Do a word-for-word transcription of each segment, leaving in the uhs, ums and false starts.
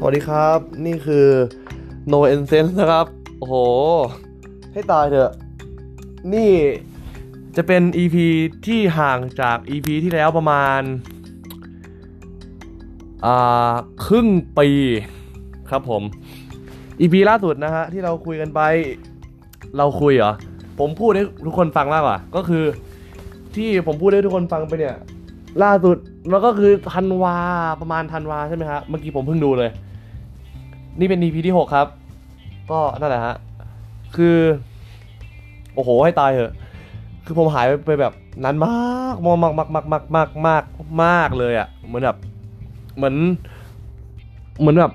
สวัสดีครับนี่คือ No Essence นะครับโอ้โหให้ตายเถอะนี่จะเป็น อี พี ที่ห่างจาก อี พี ที่แล้วประมาณอ่าครึ่งปีครับผม อี พี ล่าสุดนะฮะที่เราคุยกันไปเราคุยเหรอผมพูดให้ทุกคนฟังมากกว่าก็คือที่ผมพูดให้ทุกคนฟังไปเนี่ยล่าสุดแล้วก็คือธันวาประมาณธันวาใช่ไหมฮะเมื่อกี้ผมเพิ่งดูเลยนี่เป็น อี พี ที่หกครับก็นั่นแหละฮะคือโอ้โหให้ตายเถอะคือผมหายไปแบบนั้นมากมากมากมากมากมากมากมากเลยอ่ะเหมือนแบบเหมือนเหมือนแบบ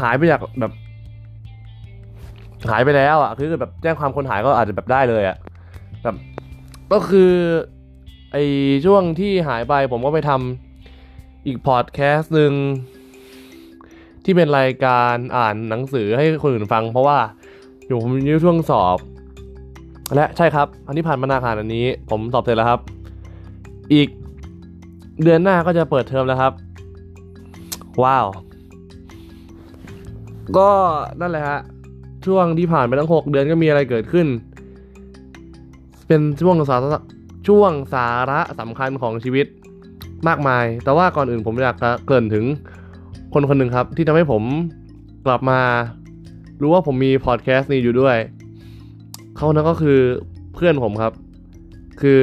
หายไปจากแบบหายไปแล้วอ่ะคือแบบแจ้งความคนหายก็อาจจะแบบได้เลยอ่ะแบบก็คือไอช่วงที่หายไปผมก็ไปทำอีกพอดแคสต์นึงที่เป็นรายการอ่านหนังสือให้คนอื่นฟังเพราะว่าอยู่ผมอยู่ช่วงสอบและใช่ครับอันนี้ผ่านมานาคารอันนี้ผมสอบเสร็จแล้วครับอีกเดือนหน้าก็จะเปิดเทอมแล้วครับว้าวก็นั่นแหละฮะช่วงที่ผ่านไปตั้งหกเดือนก็มีอะไรเกิดขึ้นเป็นช่วงสาระช่วงสาระสำคัญของชีวิตมากมายแต่ว่าก่อนอื่นผมอยากจะเกริ่นถึงคนคนหนึ่งครับที่ทำให้ผมกลับมารู้ว่าผมมีพอดแคสต์นี้อยู่ด้วยเขานั้นก็คือเพื่อนผมครับคือ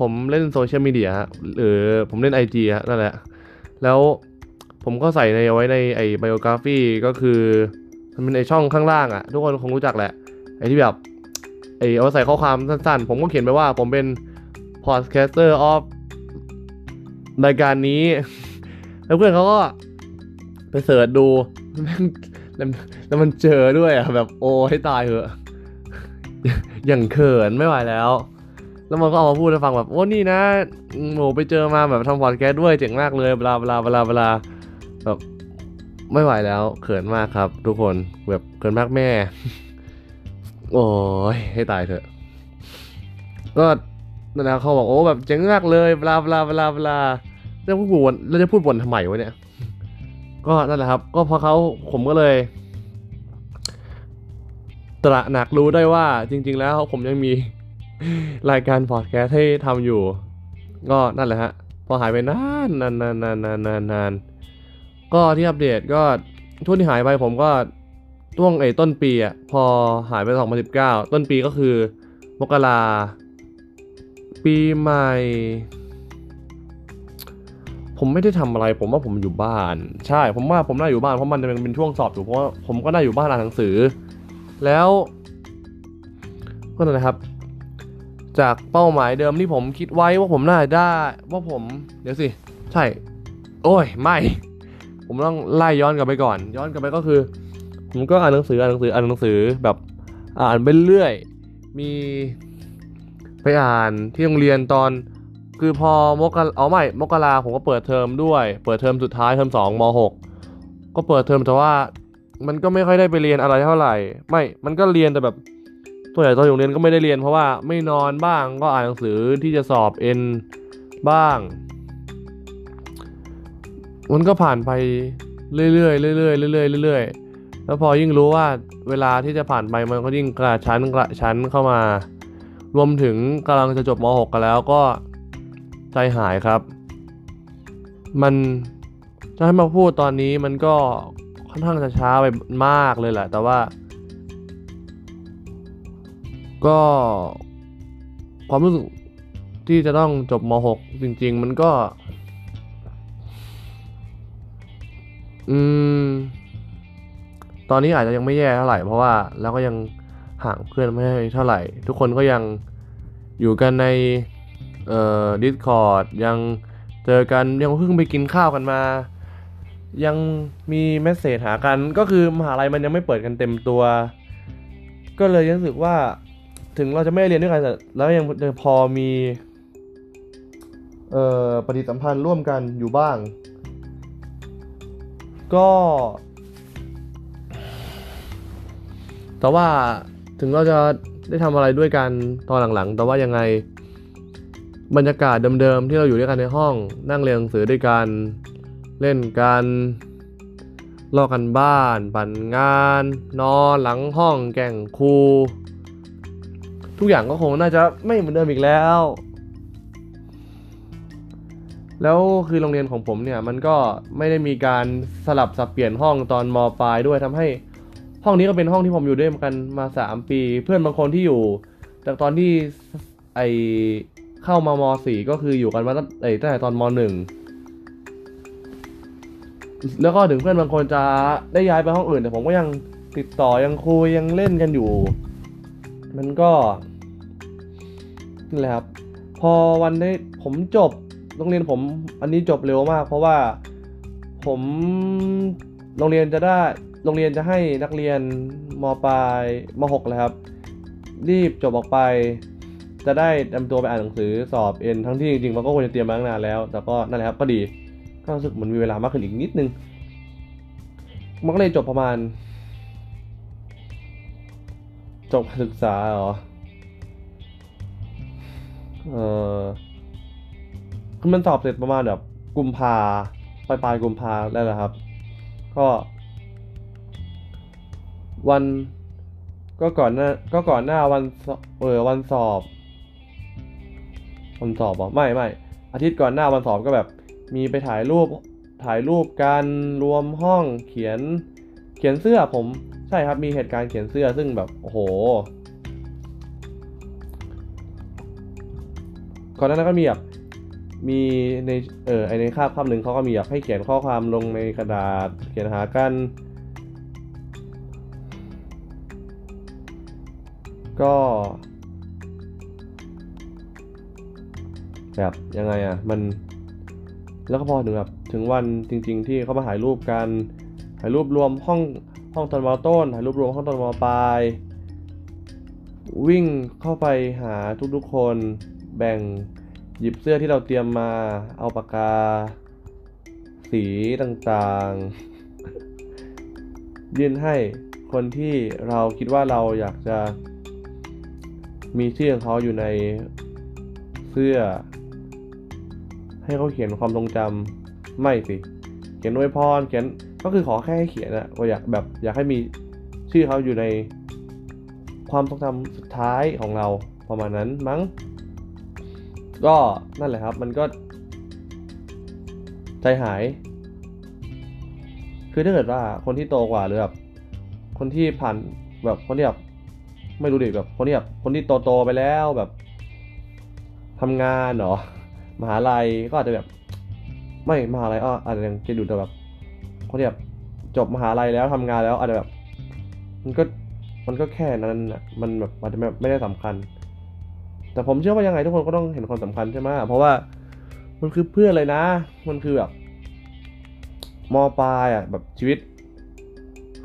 ผมเล่นโซเชียลมีเดียหรือผมเล่น ไอ จี ฮะนั่นแหละแล้วผมก็ใส่ในไว้ในไอ้ไบโอกราฟีก็คือมันเป็นไอ้ช่องข้างล่างอ่ะทุกคนคงรู้จักแหละไอ้ที่แบบไอ้เอาใส่ข้อความสั้นๆผมก็เขียนไปว่าผมเป็นพอดแคสเตอร์ออฟรายการนี้แล้วเพื่อนเขาก็ไปเสิร์ชดูแล้วมันเจอด้วยอ่ะแบบโอ้ให้ตายเหอะอย่างเขินไม่ไหวแล้วแล้วมันก็เอามาพูดให้ฟังแบบโอ้นี่นะโหไปเจอมาแบบทำพอดแคสต์ด้วยเจ๋งมากเลยบลาบลาบลาบลาแบบไม่ไหวแล้วเขินมากครับทุกคนแบบเขินมากแม่โอ้ยให้ตายเถอะก็แล้วเขาบอกโอ้แบบเจ๋งมากเลยบลาบลาบลาบลาจะพูดบ่นแล้วจะพูดบ่นทำไมวะเนี่ยก็นั่นแหละครับก็พอเขาผมก็เลยตระหนักรู้ได้ว่าจริงๆแล้วผมยังมีรายการพอดแคสต์ให้ทำอยู่ก็นั่นแหละฮะพอหายไปนานนานนานนานนานนานนานก็ที่อัปเดตก็ช่วงที่หายไปผมก็ช่วงไอ้ต้นปีอ่ะพอหายไปสองพันสิบเก้าต้นปีก็คือมกราปีใหม่ผมไม่ได้ทำอะไรผมว่าผมอยู่บ้านใช่ผมว่าผมน่าอยู่บ้านเพราะมันเป็นช่วงสอบอยู่เพราะผมก็น่าอยู่บ้านอ่านหนังสือแล้วก็นั่นแหละครับจากเป้าหมายเดิมที่ผมคิดไว้ว่าผมน่าจะได้ว่าผมเดี๋ยวสิใช่โอ้ยไม่ผมต้องไล่ย้อนกลับไปก่อนย้อนกลับไปก็คือผมก็อ่านหนังสืออ่านหนังสืออ่านหนังสือแบบอ่านไปเรื่อยมีไปอ่านที่โรงเรียนตอนคือพอมกราเอาไม่มกราผมก็เปิดเทอมด้วยเปิดเทอมสุดท้ายเทอมสองม.หกก็เปิดเทอมแต่ว่ามันก็ไม่ค่อยได้ไปเรียนอะไรเท่าไหร่ไม่มันก็เรียนแต่แบบตัวใหญ่ตัวอยู่เรียนก็ไม่ได้เรียนเพราะว่าไม่นอนบ้างก็อ่านหนังสือที่จะสอบเอ็นบ้างมันก็ผ่านไปเรื่อยๆเรื่อยๆเรื่อยๆเรื่อยๆแล้วพอยิ่งรู้ว่าเวลาที่จะผ่านไปมันก็ยิ่งกระชั้นกระชั้นเข้ามารวมถึงกำลังจะจบม.หกกันแล้วก็ใจหายครับมันจะให้มาพูดตอนนี้มันก็ค่อนข้างจะช้าไปมากเลยแหละแต่ว่าก็ความรู้สึกที่จะต้องจบม.หกจริงๆมันก็อืมตอนนี้อาจจะยังไม่แย่เท่าไหร่เพราะว่าแล้วก็ยังห่างเพื่อนไม่เท่าไหร่ทุกคนก็ยังอยู่กันในเอ่อ Discord ยังเจอกันยังเพิ่งไปกินข้าวกันมายังมีเมสเสจหากันก็คือมหาลัยมันยังไม่เปิดกันเต็มตัวก็เลยรู้สึกว่าถึงเราจะไม่ได้เรียนด้วยกันแต่แล้วยังพอมีเอ่อปฏิสัมพันธ์ร่วมกันอยู่บ้างก็แต่ว่าถึงเราจะได้ทำอะไรด้วยกันตอนหลังๆแต่ว่ายังไงบรรยากาศเดิมๆที่เราอยู่ด้วยกันในห้องนั่งเรียนหนังสือด้วยกันเล่นกัน ลอกกันบ้านปั่นงานนอนหลังห้องแก่งครูทุกอย่างก็คงน่าจะไม่เหมือนเดิมอีกแล้วแล้วคือโรงเรียนของผมเนี่ยมันก็ไม่ได้มีการสลับสับเปลี่ยนห้องตอนม.ปลายด้วยทำให้ห้องนี้ก็เป็นห้องที่ผมอยู่ด้วยกันมาสามปีเพื่อนบางคนที่อยู่จากตอนที่ไอเข้ามาม.สี่ก็คืออยู่กันมาตั้งไอตั้งแต่ตอนม.หนึ่งแล้วก็ถึงเพื่อนบางคนจะได้ย้ายไปห้องอื่นแต่ผมก็ยังติดต่อยังคุยยังเล่นกันอยู่มันก็นั่นแหละครับพอวันนี้ผมจบโรงเรียนผมอันนี้จบเร็วมากเพราะว่าผมโรงเรียนจะได้โรงเรียนจะให้นักเรียนม.ปลายม.หกเลยครับรีบจบออกไปจะได้เตรียมตัวไปอ่านหนังสือสอบเอ็นทั้งที่จริงๆมันก็ควรจะเตรียมมาตั้งนานแล้วแต่ก็นั่นแหละครับก็ดีก็รู้สึกเหมือนมีเวลามากขึ้นอีกนิดนึงมันก็เลยจบประมาณจบศึกษาเหรอเออคือมันสอบเสร็จประมาณแบบกุมภาปลายปลายกุมภาแล้วล่ะครับก็วันก็ก่อนหน้าก็ก่อนหน้าวันเออวันสอบวันสอบเหรอไม่ไม่อาทิตย์ก่อนหน้าวันสอบก็แบบมีไปถ่ายรูปถ่ายรูปการรวมห้องเขียนเขียนเสื้อผมใช่ครับมีเหตุการณ์เขียนเสื้อซึ่งแบบโอ้โหก่อนหน้านั้นก็มีแบบมีในเออไอในคาบคาบหนึ่งเขาก็มีอยากให้เขียนข้อความลงในกระดาษเขียนหากันก็แบบยังไงอ่ะมันแล้วก็พอถึงแบบถึงวันจริงๆที่เขามาถ่ายรูปกันถ่ายรูปรวมห้องห้องตอนมอต้นถ่ายรูปรวมห้องตอนมอปลายวิ่งเข้าไปหาทุกๆคนแบ่งหยิบเสื้อที่เราเตรียมมาเอาปากกาสีต่างๆยื่นให้คนที่เราคิดว่าเราอยากจะมีชื่อของเขาอยู่ในเสื้อให้เขาเขียนความทรงจำไม่สิเขียนอวยพรเขียนก็คือขอแค่ให้เขียนอะว่าอยากแบบอยากให้มีชื่อเขาอยู่ในความทรงจำสุดท้ายของเราประมาณนั้นมั้งก็นั่นแหละครับมันก็ใจหายคือถ้าเกิดว่าคนที่โตกว่าหรือแบบคนที่ผ่านแบบคนที่แบบไม่รู้ดิแบบคนที่แบบคนที่โตๆไปแล้วแบบทำงานเหรอมหาลัยก็อาจจะแบบไม่มหาลัยอ้ออาจจะยังจะดูแต่แบบคนที่แบบจบมหาลัยแล้วทำงานแล้วอาจจะแบบมันก็มันก็แค่นั้นนะมันแบบอาจจะไม่ได้สำคัญแต่ผมเชื่อว่ายังไงทุกคนก็ต้องเห็นความสำคัญใช่ไหมเพราะว่ามันคือเพื่อนเลยนะมันคือแบบม.ปลายอ่ะแบบชีวิต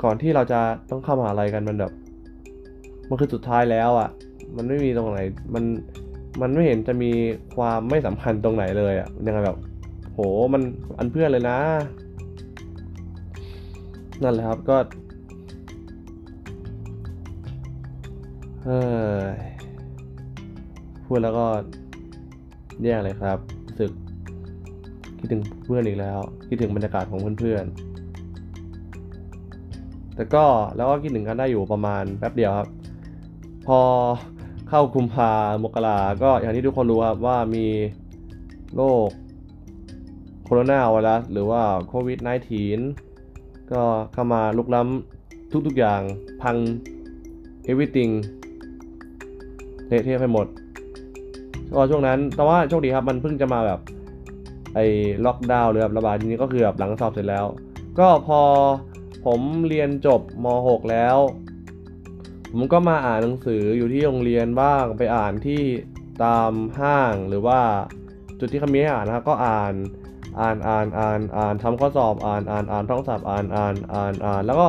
ก่อนที่เราจะต้องเข้ามหาลัยกันมันแบบมันคือสุดท้ายแล้วอ่ะมันไม่มีตรงไหนมันมันไม่เห็นจะมีความไม่สำคัญตรงไหนเลยอ่ะยังไงแบบโหมันอันเพื่อนเลยนะนั่นแหละครับก็เฮ้ยพูดแล้วก็แย่เลยครับรู้สึกคิดถึงเพื่อนอีกแล้วคิดถึงบรรยากาศของเพื่อนๆแต่ก็แล้วก็คิดถึงกันได้อยู่ประมาณแป๊บเดียวครับพอเข้ากุมภามกราก็อย่างที่ทุกคนรู้ครับว่ามีโรคโคโรนาไวรัสหรือว่าโควิด สิบเก้า ก็เข้ามาลุกล้ำทุกๆอย่างพัง everything เละเทะไปหมดก็ช่วงนั้นแต่ว่าโชคดีครับมันเพิ่งจะมาแบบไอ้ล็อกดาวน์หรือแบบระบาดทีนี้ก็คือแบบหลังสอบเสร็จแล้วก็พอผมเรียนจบม.หกแล้วผมก็มาอ่านหนังสืออยู่ที่โรงเรียนบ้างไปอ่านที่ตามห้างหรือว่าจุดที่เขามีให้อ่านนะครับก็อ่านอ่านอ่านอ่านอ่านทำข้อสอบอ่านอ่านอ่านท่องศัพท์อ่านอ่านอ่านอ่านแล้วก็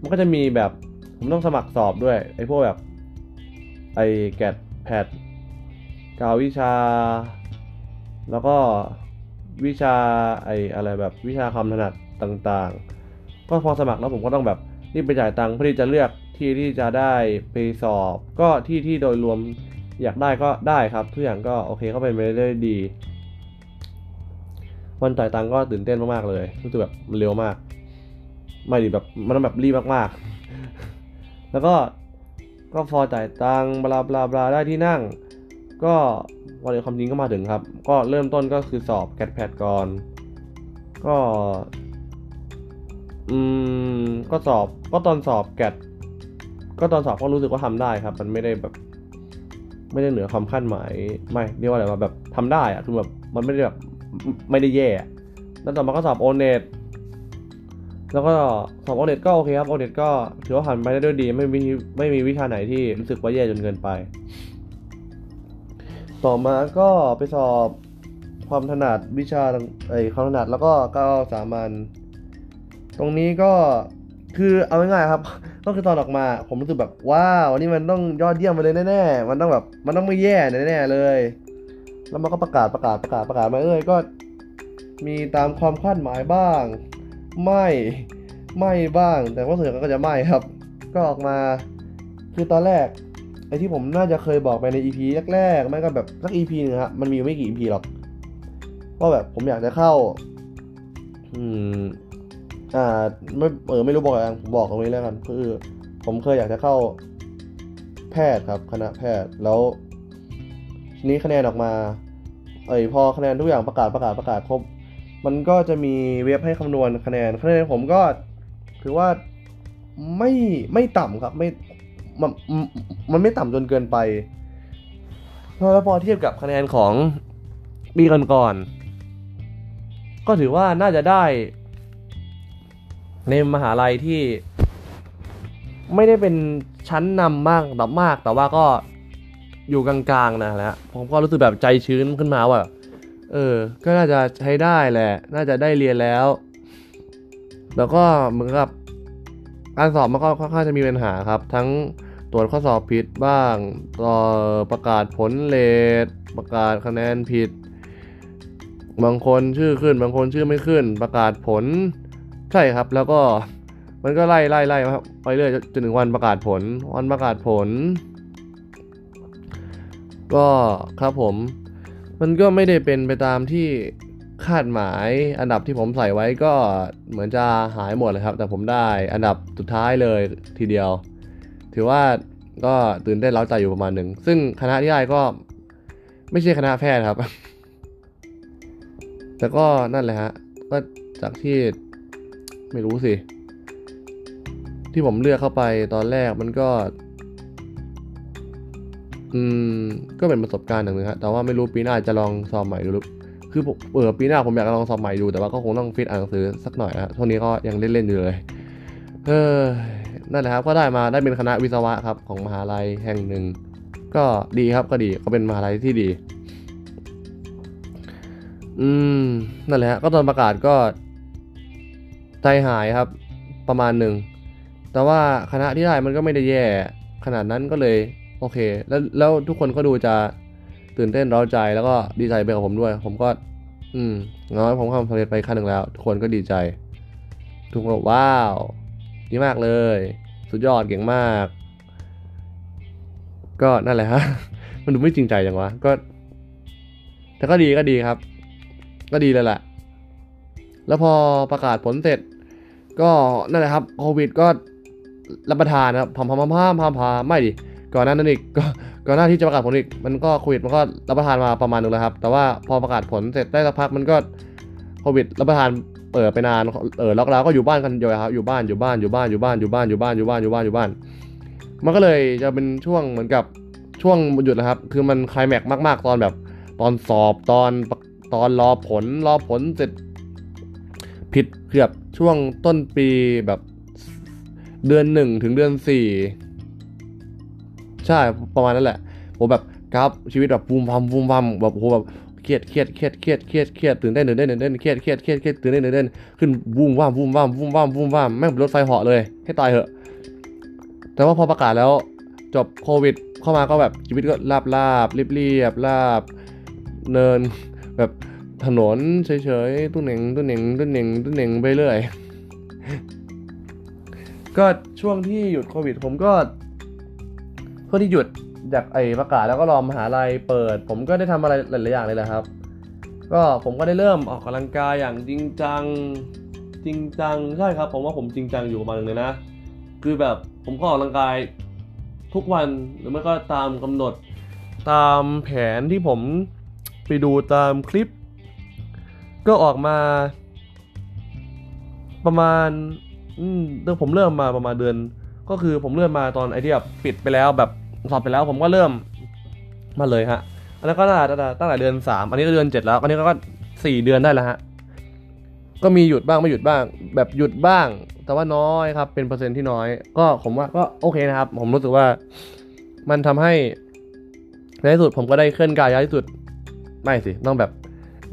มันก็จะมีแบบผมต้องสมัครสอบด้วยไอ้พวกแบบไอ้แกดแพดกาวิชาแล้วก็วิชาไอ้อะไรแบบวิชาความถนัดต่างๆก็พอสมัครแล้วผมก็ต้องแบบรีบไปจ่ายตังค์เพื่อที่จะเลือกที่ที่จะได้ไปสอบก็ที่ที่โดยรวมอยากได้ก็ได้ครับทุกอย่างก็โอเคเข้าไปไม่ได้ดีวันจ่ายตังค์ก็ตื่นเต้นมากๆเลยรู้สึกแบบเร็วมาก ไม่ดีแบบมันต้องแบบรีบมากๆแล้วก็ก็พอจ่ายตังค์บลาบลาบลาได้ที่นั่งก็วันเดียวความจริงก็มาถึงครับก็เริ่มต้นก็คือสอบแคทแพดก่อนก็อืมก็สอบก็ตอนสอบแคทก็ตอนสอบก็รู้สึกว่าทำได้ครับมันไม่ได้แบบไม่ได้เหนือความคาดหมายไม่เรียกว่าอะไรว่าแบบทำได้อะคือแบบมันไม่ได้แบบไม่ได้แย่แล้วต่อมาก็สอบโอเน็ตแล้วก็สอบโอเน็ตก็โอเคครับโอเน็ตก็ถือว่าผ่านไปได้ด้วยดีไม่มีไม่มีวิชาไหนที่รู้สึกว่าแย่จนเกินไปต่อมาก็ไปสอบความถนัดวิชาไอ้ความถนัดแล้วก็ก้าวสามัญตรงนี้ก็คือเอาง่ายๆครับก็คือตอนออกมาผมรู้สึกแบบว้าวนี่มันต้องยอดเยี่ยมไปเลยแน่ๆมันต้องแบบมันต้องไม่แย่แน่ๆเลยแล้วมันก็ประกาศประกาศประกาศประกาศมาเอ้ยก็มีตามความคาดหมายบ้างไม่ไม่บ้างแต่ว่าส่วนใหญ่ก็จะไม่ครับก็ออกมาคือตอนแรกไอ้ที่ผมน่าจะเคยบอกไปใน อี พี แรกๆมันก็แบบสัก อี พี นึงครับมันมีไม่กี่ อี พี หรอกก็แบบผมอยากจะเข้าอืมอ่าไม่เออไม่รู้บอกอะไรผมบอกตรงนี้แล้วกันคือผมเคยอยากจะเข้าแพทย์ครับคณะแพทย์แล้วทีนี้คะแนนออกมาเออพอคะแนนทุกอย่างประกาศประกาศประกาศครบมันก็จะมีเว็บให้คำนวณคะแนนคะแนนผมก็ถือว่าไม่ไม่ต่ำครับไม่มันมันไม่ต่ำจนเกินไปแล้วพอเทียบกับคะแนนของปีก่อนๆก็ถือว่าน่าจะได้ในมหาลัยที่ไม่ได้เป็นชั้นนำมากต่อมากแต่ว่าก็อยู่กลางๆนะแล้วผมก็รู้สึกแบบใจชื้นขึ้นมาว่าเออก็น่าจะใช้ได้แหละน่าจะได้เรียนแล้วแล้วก็เหมือนกับการสอบมันก็ค่อนข้างจะมีปัญหาครับทั้งตรวจข้อสอบผิดบ้างต่อประกาศผลเลทประกาศคะแนนผิดบางคนชื่อขึ้นบางคนชื่อไม่ขึ้นประกาศผลใช่ครับแล้วก็มันก็ไล่ไล่ไล่ครับไปเรื่อยจนถึงวันประกาศผลวันประกาศผลก็ครับผมมันก็ไม่ได้เป็นไปตามที่คาดหมายอันดับที่ผมใส่ไว้ก็เหมือนจะหายหมดเลยครับแต่ผมได้อันดับสุดท้ายเลยทีเดียวถือว่าก็ตื่นเต้นเร้าใจอยู่ประมาณหนึ่งซึ่งคณะที่ได้ก็ไม่ใช่คณะแพทย์ครับแต่ก็นั่นแหละฮะก็จากที่ไม่รู้สิที่ผมเลือกเข้าไปตอนแรกมันก็อืมก็เป็นประสบการณ์หนึ่งครับแต่ว่าไม่รู้ปีหน้าจะลองสอบใหม่ดูหรือคือเออปีหน้าผมอยากลองสอบใหม่ดูแต่ว่าก็คงต้องฟิตอ่านหนังสือสักหน่อยครับช่วงนี้ก็ยังเล่นๆอยู่เลยเออนั่นแหละครับก็ได้มาได้เป็นคณะวิศวะครับของมหาลัยแห่งหนึ่งก็ดีครับก็ดีก็เป็นมหาลัยที่ดีอืมนั่นแหละก็ตอนประกาศก็ใจหายครับประมาณหนึ่งแต่ว่าคณะที่ได้มันก็ไม่ได้แย่ขนาดนั้นก็เลยโอเคแล้วแล้วทุกคนก็ดูจะตื่นเต้นเร้าใจแล้วก็ดีใจไปกับผมด้วยผมก็อืมน้อยผมทำสำเร็จไปขั้นหนึ่งแล้วทุกคนก็ดีใจทุกคนบอกว้าวดีมากเลยสุดยอดเก่งมากก็นั่นแหละฮะมันดูไม่จริงใจอย่างวะก็แต่ก็ดีก็ดีครับก็ดีเลยแหละแล้วพอประกาศผลเสร็จก็นั่นแหละครับโควิดก็รับประทานครับพามพามพามพามพามไม่ดิก่อนหน้านั้นอีกก่อนหน้าที่จะประกาศผลอีกมันก็โควิดมันก็รับประทานมาประมาณนึงแล้วครับแต่ว่าพอประกาศผลเสร็จได้สักพักมันก็โควิดรับประทานเปิดไปนานเออล็อกดาวน์ก็อยู่บ้านกันเยอะครับอยู่บ้านอยู่บ้านอยู่บ้านอยู่บ้านอยู่บ้านอยู่บ้านอยู่บ้านอยู่บ้านอยู่บ้านมันก็เลยจะเป็นช่วงเหมือนกับช่วงหยุดนะครับคือมันไคลแม็กซ์มากๆตอนแบบตอนสอบตอนตอนรอผลรอผลเสร็จผิดเกือบช่วงต้นปีแบบเดือนหนึ่งถึงเดือนสี่ใช่ประมาณนั้นแหละผมแบบครับชีวิตแบบฟูมฟัมฟูมฟัมแบบโหแบบเครียดเครียดเครียดเครียดเครียดเครียดตื่นเต้นตื่นเต้นตื่นเต้นเครียดเครียดเครียดเครียดตื่นเต้นตื่นเต้นขึ้นบูมว่ามบูมว่ามบูมว่ามบูมว่ามแม่งรถไฟเหาะเลยให้ตายเหอะแต่ว่าพอประกาศแล้วจบโควิดเข้ามาก็แบบชีวิตก็ราบราบเรียบเรียบราบเนินแบบถนนเฉยๆตุ้งเหน่งตุ้งเหน่งตุ้งเหน่งตุ้งเหน่งไปเรื่อยก็ช่วงที่หยุดโควิดผมก็เพื่อที่หยุดจากไอ้ประกาศแล้วก็รอมหาลัยเปิดผมก็ได้ทำอะไรหลายๆอย่างเลยแหละครับก็ผมก็ได้เริ่มออกกำลังกายอย่างจริงจัง จริงจังใช่ครับผมว่าผมจริงจังอยู่ประมาณนึงเลยนะคือแบบผมก็ออกกำลังกายทุกวันหรือไม่ก็ตามกำหนดตามแผนที่ผมไปดูตามคลิปก็ออกมาประมาณอืมผมเริ่มมาประมาณเดือนก็คือผมเริ่มมาตอนไอเดียปิดไปแล้วแบบสอบไปแล้วผมก็เริ่มมาเลยฮะอันนั้นก็ตั้งแต่ตั้งแต่เดือนสามอันนี้ก็เดือนเจ็ดแล้วอันนี้ก็สี่เดือนได้แล้วฮะก็มีหยุดบ้างไม่หยุดบ้างแบบหยุดบ้างแต่ว่าน้อยครับเป็นเปอร์เซ็นต์ที่น้อยก็ผมว่าก็โอเคนะครับผมรู้สึกว่ามันทำให้ในที่สุดผมก็ได้เคลื่อนกายเยอะที่สุดไม่สิต้องแบบ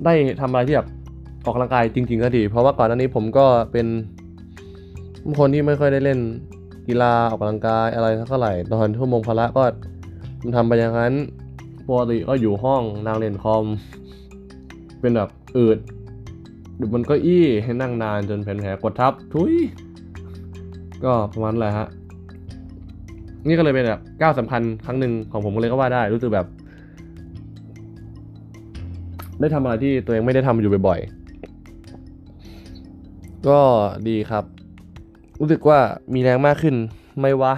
ได้ทำอะไรที่แบบออกกำลังกายจริงๆก็ดีเพราะว่าก่อนหน้านี้ผมก็เป็นคนที่ไม่ค่อยได้เล่นกีฬาออกกำลังกายอะไรเท่าไหร่ตอนทุ่มมงพละก็ทำไปอย่างนั้นปกติก็อยู่ห้องนั่งเล่นคอมเป็นแบบอืดดูมันก็อี้ให้นั่งนานจนแผลกดทับทุยก็ประมาณแหละฮะนี่ก็เลยเป็นแบบก้าวสำคัญครั้งหนึ่งของผมเลยก็ว่าได้รู้สึกแบบได้ทำอะไรที่ตัวเองไม่ได้ทำอยู่บ่อยๆก็ดีครับรู้สึกว่ามีแรงมากขึ้นไม่วะ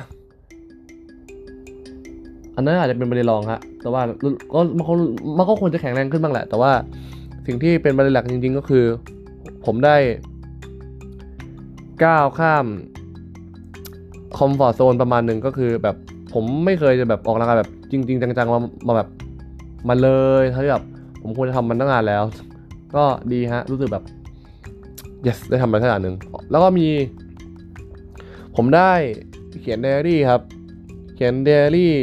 อันนั้นอาจจะเป็นประเด็นรองฮะแต่ว่าก็มันก็มันก็ควรจะแข็งแรงขึ้นบ้างแหละแต่ว่าสิ่งที่เป็นประเด็นหลักจริงๆก็คือผมได้ก้าวข้ามคอมฟอร์ตโซนประมาณหนึ่งก็คือแบบผมไม่เคยจะแบบออกกำลังกายแบบจริงๆจังๆมามาแบบมาเลยทั้งที่แบบผมควรจะทำมันตั้งนานแล้วก็ดีฮะรู้สึกแบบ yes ได้ทำอะไรสักอย่างหนึ่งแล้วก็มีผมได้เขียนไดอารี่ครับเขียนไดอารี่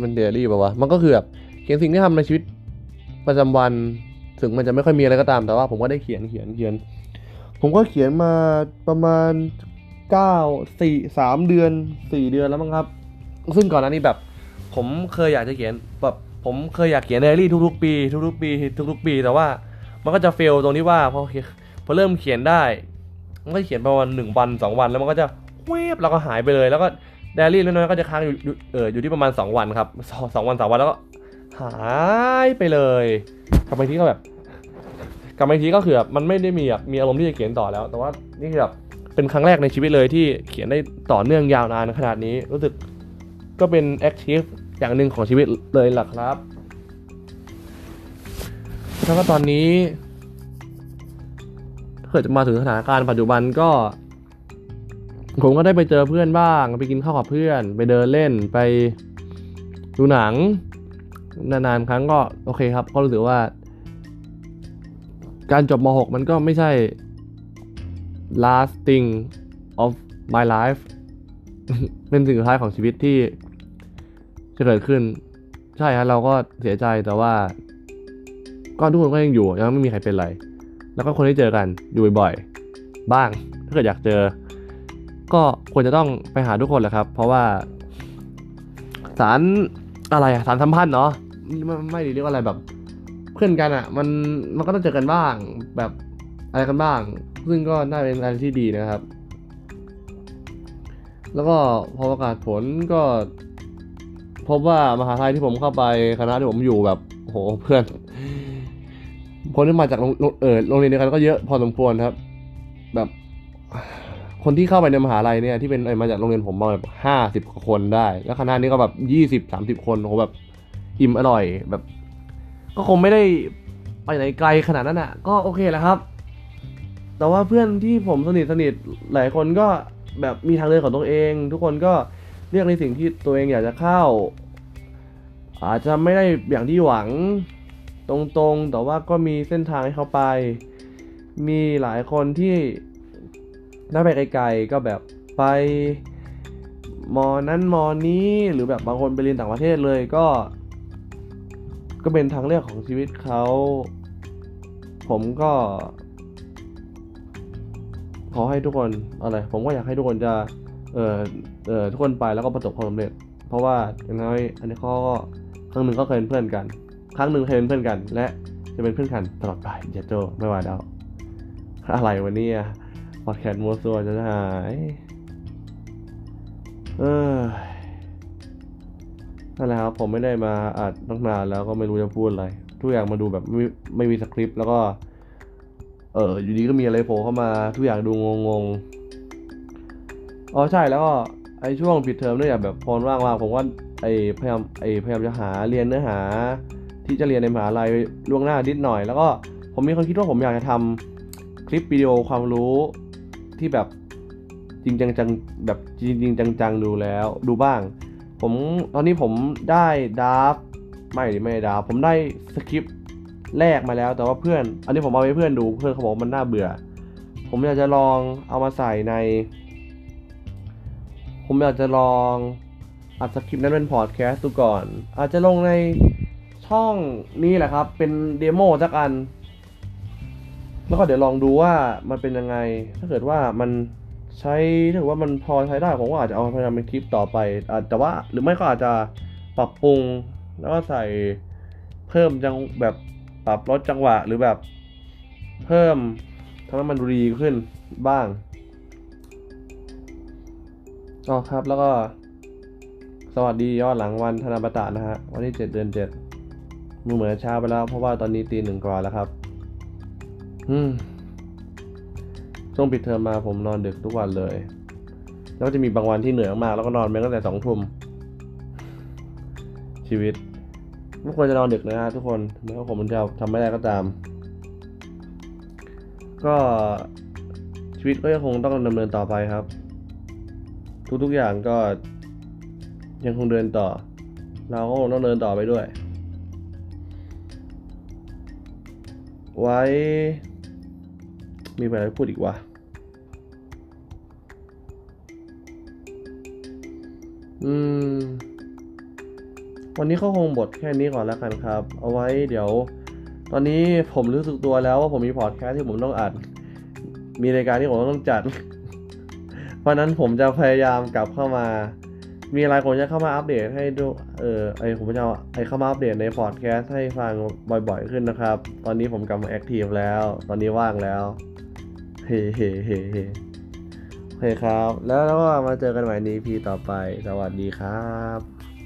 มันไดอารี่ป่าววะมันก็คือแบบเขียนสิ่งที่ทำในชีวิตประจำวันถึงมันจะไม่ค่อยมีอะไรก็ตามแต่ว่าผมก็ได้เขียนเขียนเขียนผมก็เขียนมาประมาณเก้า สี่ สามเดือนสี่เดือนแล้วมั้งครับซึ่งก่อนหน้านี้แบบผมเคยอยากจะเขียนแบบผมเคยอยากเขียนไดอารี่ทุกๆปีทุกๆปีทุกๆปีแต่ว่ามันก็จะเฟลตรงที่ว่าพอพอเริ่มเขียนได้มันก็เขียนประมาณหนึ่งวันสองวันแล้วมันก็จะเว็บแล้วก็หายไปเลยแล้วก็ไดอารี่เล็กน้อยก็จะค้างอยู่เอออยู่ที่ประมาณสองวันครับสองวันสามวันแล้วก็หายไปเลยกลับไปทีก็แบบกลับไปทีก็คือแบบมันไม่ได้มีแบบมีอารมณ์ที่จะเขียนต่อแล้วแต่ว่านี่คือแบบเป็นครั้งแรกในชีวิตเลยที่เขียนได้ต่อเนื่องยาวนานขนาดนี้รู้สึกก็เป็นแอคทีฟอย่างหนึ่งของชีวิตเลยล่ะครับแล้วก็ตอนนี้ถ้าเกิดจะมาถึงสถานการณ์ปัจจุบันก็ผมก็ได้ไปเจอเพื่อนบ้างไปกินข้าวกับเพื่อนไปเดินเล่นไปดูหนังนานๆครั้งก็โอเคครับก็รู้สึกว่าการจบม.หก มันก็ไม่ใช่ last thing of my life เป็นสิ่งสุดท้ายของชีวิตที่จะเกิดขึ้นใช่ฮะเราก็เสียใจแต่ว่าก็ทุกคนก็ยังอยู่ยังไม่มีใครเป็นไรแล้วก็คนที่เจอกันอยู่บ่อยๆบ้างถ้าเกิดอยากเจอก็ควรจะต้องไปหาทุกคนแหละครับเพราะว่าสารอะไรสารสัมพันธ์เนาะไม่ไม่ดีเรียกว่าอะไรแบบเพื่อนกันอ่ะมันมันก็ต้องเจอกันบ้างแบบอะไรกันบ้างซึ่งก็น่าเป็นอะไรที่ดีนะครับแล้วก็พอประกาศผลก็พบว่ามหาวิทยาลัยที่ผมเข้าไปคณะที่ผมอยู่แบบโหเพื่อนคนที่มาจากเออโรงเรียนเดียวกันก็เยอะพอสมควรครับแบบคนที่เข้าไปในมหาลัยเนี่ยที่เป็นมาจากโรงเรียนผมมาแบบห้าสิบคนได้แล้วคณะนี้ก็แบบยี่สิบสามสิบคนโอ้โหแบบอิ่มอร่อยแบบก็คงไม่ได้ไปไหนไกลขนาดนั้นอ่ะก็โอเคแหละครับแต่ว่าเพื่อนที่ผมสนิทสนิทหลายคนก็แบบมีทางเลือกของตัวเองทุกคนก็เลือกในสิ่งที่ตัวเองอยากจะเข้าอาจจะไม่ได้อย่างที่หวังตรงๆแต่ว่าก็มีเส้นทางให้เขาไปมีหลายคนที่ถ้าไปไกลๆก็แบบไปมอนั้นมอนี้หรือแบบบางคนไปเรียนต่างประเทศเลยก็ก็เป็นทางเลือกของชีวิตเขาผมก็ขอให้ทุกคนอะไรผมก็อยากให้ทุกคนจะเออเออทุกคนไปแล้วก็ประสบความสำเร็จเพราะว่าอย่างน้อยอันนี้เขาก็ครั้งหนึ่งก็เคยเป็นเพื่อนกันครั้งหนึ่งเคยเป็นเพื่อนกันและจะเป็นเพื่อนกันตลอดไปอย่าโจไม่ว่าแล้วอะไรวันนี้พอดแคสต์มัวซัวจะหายเออนั่นแหละครับผมไม่ได้มาอัดตั้งนานแล้วก็ไม่รู้จะพูดอะไรทุกอย่างมาดูแบบไม่ไม่มีสคริปต์แล้วก็ เอออยู่ดีก็มีอะไรโผล่เข้ามาทุกอย่างดูงงๆอ๋อใช่แล้วก็ไอช่วงปิดเทอมเนี่ยแบบพอว่างๆผมว่าไอพยายามไอพยายามจะหาเรียนเนื้อหาที่จะเรียนในมหาลัยล่วงหน้านิดหน่อยแล้วก็ผมมีความคิดว่าผมอยากจะทำคลิปวิดีโอความรู้ที่แบบจริงจังๆแบบจริงๆจังๆดูแล้วดูบ้างผมตอนนี้ผมได้ดราฟไม่ดิไม่ดราฟผมได้สคริปต์แรกมาแล้วแต่ว่าเพื่อนอันนี้ผมเอาไปเพื่อนดูเพื่อนเขาบอกมันน่าเบื่อผมอยากจะลองเอามาใส่ในผมอยากจะลองอัดสคริปต์นั้นเป็นพอดแคสต์ดูก่อนอาจจะลงในช่องนี้แหละครับเป็นเดโมสักอันแล้วก็เดี๋ยวลองดูว่ามันเป็นยังไงถ้าเกิดว่ามันใช้ถือว่ามันพอใช้ได้ผมก็อาจจะเอาไปทำเป็นคลิปต่อไปแต่ว่าหรือไม่ก็อาจจะปรับปรุงแล้วก็ใส่เพิ่มจังแบบปรับลดจังหวะหรือแบบเพิ่มทำให้มันดีขึ้นบ้างอ๋อครับแล้วก็สวัสดียอดหลังวันธนบัตรนะฮะวันที่เจ็ดเดือนเจ็ดมือเหมือนเช้าไปแล้วเพราะว่าตอนนี้ตีหนึ่งกว่าแล้วครับอืมช่วงปิดเทอมมาผมนอนดึกทุกวันเลยแล้วจะมีบางวันที่เหนื่อยมากแล้วก็นอนไปตั้งแต่สองทุ่มชีวิตไม่ควรจะนอนดึกนะฮะทุกคนแม้ว่าผมจะทำไม่ได้ก็ตามก็ชีวิตก็ยังคงต้องดำเนินต่อไปครับทุกๆอย่างก็ยังคงเดินต่อเราก็ต้องเดินต่อไปด้วยไว้มีอะไรพูดอีกวะอืมวันนี้เขาคงบทแค่นี้ก่อนแล้วกันครับเอาไว้เดี๋ยวตอนนี้ผมรู้สึกตัวแล้วว่าผมมีพอดแคสต์ที่ผมต้องอัดมีรายการที่ผมต้องจัดเพราะนั้นผมจะพยายามกลับเข้ามามีอะไรผมจะเข้ามาอัปเดตให้ดูเออไอผมจะไอเข้ามาอัปเดตในพอดแคสต์ให้ฟังบ่อยๆขึ้นนะครับตอนนี้ผมกลับมาแอคทีฟแล้วตอนนี้ว่างแล้วเฮ้เฮ้เฮ้เฮ้โอเคครับแล้วแล้วก็มาเจอกันใหม่ใน อี พี ต่อไปสวัสดีครับ